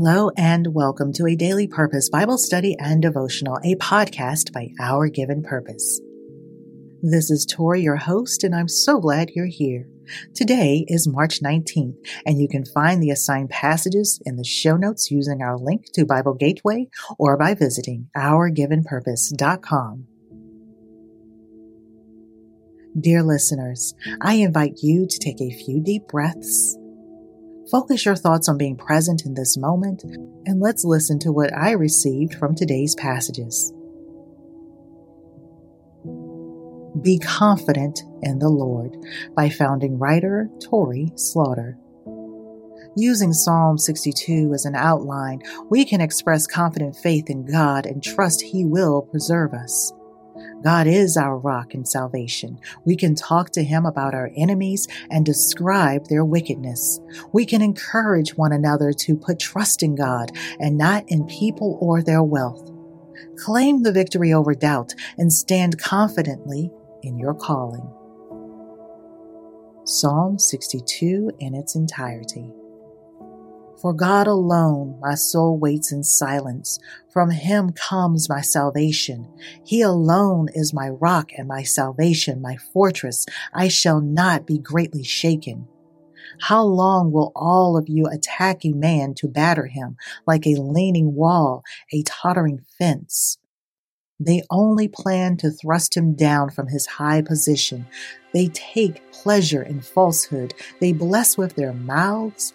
Hello and welcome to a Daily Purpose Bible Study and Devotional, a podcast by Our Given Purpose. This is Tori, your host, and I'm so glad you're here. Today is March 19th, and you can find the assigned passages in the show notes using our link to Bible Gateway or by visiting ourgivenpurpose.com. Dear listeners, I invite you to take a few deep breaths. Focus your thoughts on being present in this moment, and let's listen to what I received from today's passages. Be confident in the Lord by founding writer Tory Slaughter. Using Psalm 62 as an outline, we can express confident faith in God and trust He will preserve us. God is our rock and salvation. We can talk to Him about our enemies and describe their wickedness. We can encourage one another to put trust in God and not in people or their wealth. Claim the victory over doubt and stand confidently in your calling. Psalm 62 in its entirety. For God alone my soul waits in silence. From Him comes my salvation. He alone is my rock and my salvation, my fortress. I shall not be greatly shaken. How long will all of you attacking man to batter him like a leaning wall, a tottering fence? They only plan to thrust him down from his high position. They take pleasure in falsehood. They bless with their mouths,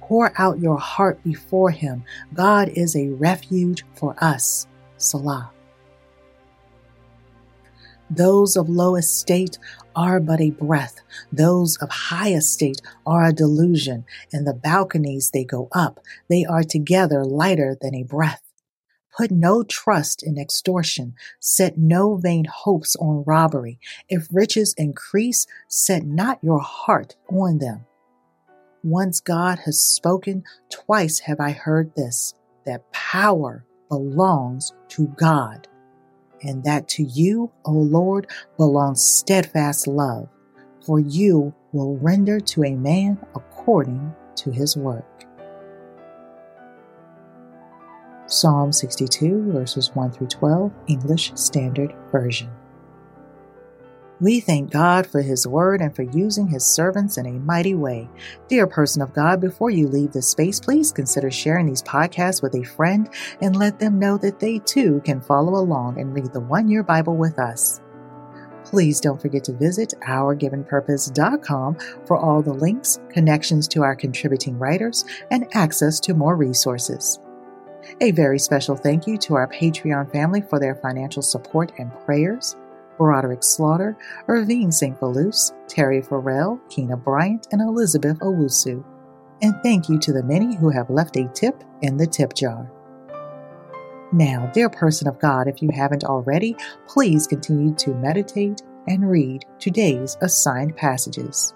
Pour out your heart before Him. God is a refuge for us. Salah. Those of low estate are but a breath. Those of high estate are a delusion. In the balconies they go up. They are together lighter than a breath. Put no trust in extortion. Set no vain hopes on robbery. If riches increase, set not your heart on them. Once God has spoken, twice have I heard this, that power belongs to God, and that to you, O Lord, belongs steadfast love, for you will render to a man according to his work. Psalm 62, verses 1 through 12, English Standard Version. We thank God for His Word and for using His servants in a mighty way. Dear person of God, before you leave this space, please consider sharing these podcasts with a friend and let them know that they too can follow along and read the one-year Bible with us. Please don't forget to visit ourgivenpurpose.com for all the links, connections to our contributing writers, and access to more resources. A very special thank you to our Patreon family for their financial support and prayers. Roderick Slaughter, Irvine St. Felouce, Terry Farrell, Keena Bryant, and Elizabeth Owusu. And thank you to the many who have left a tip in the tip jar. Now, dear person of God, if you haven't already, please continue to meditate and read today's assigned passages.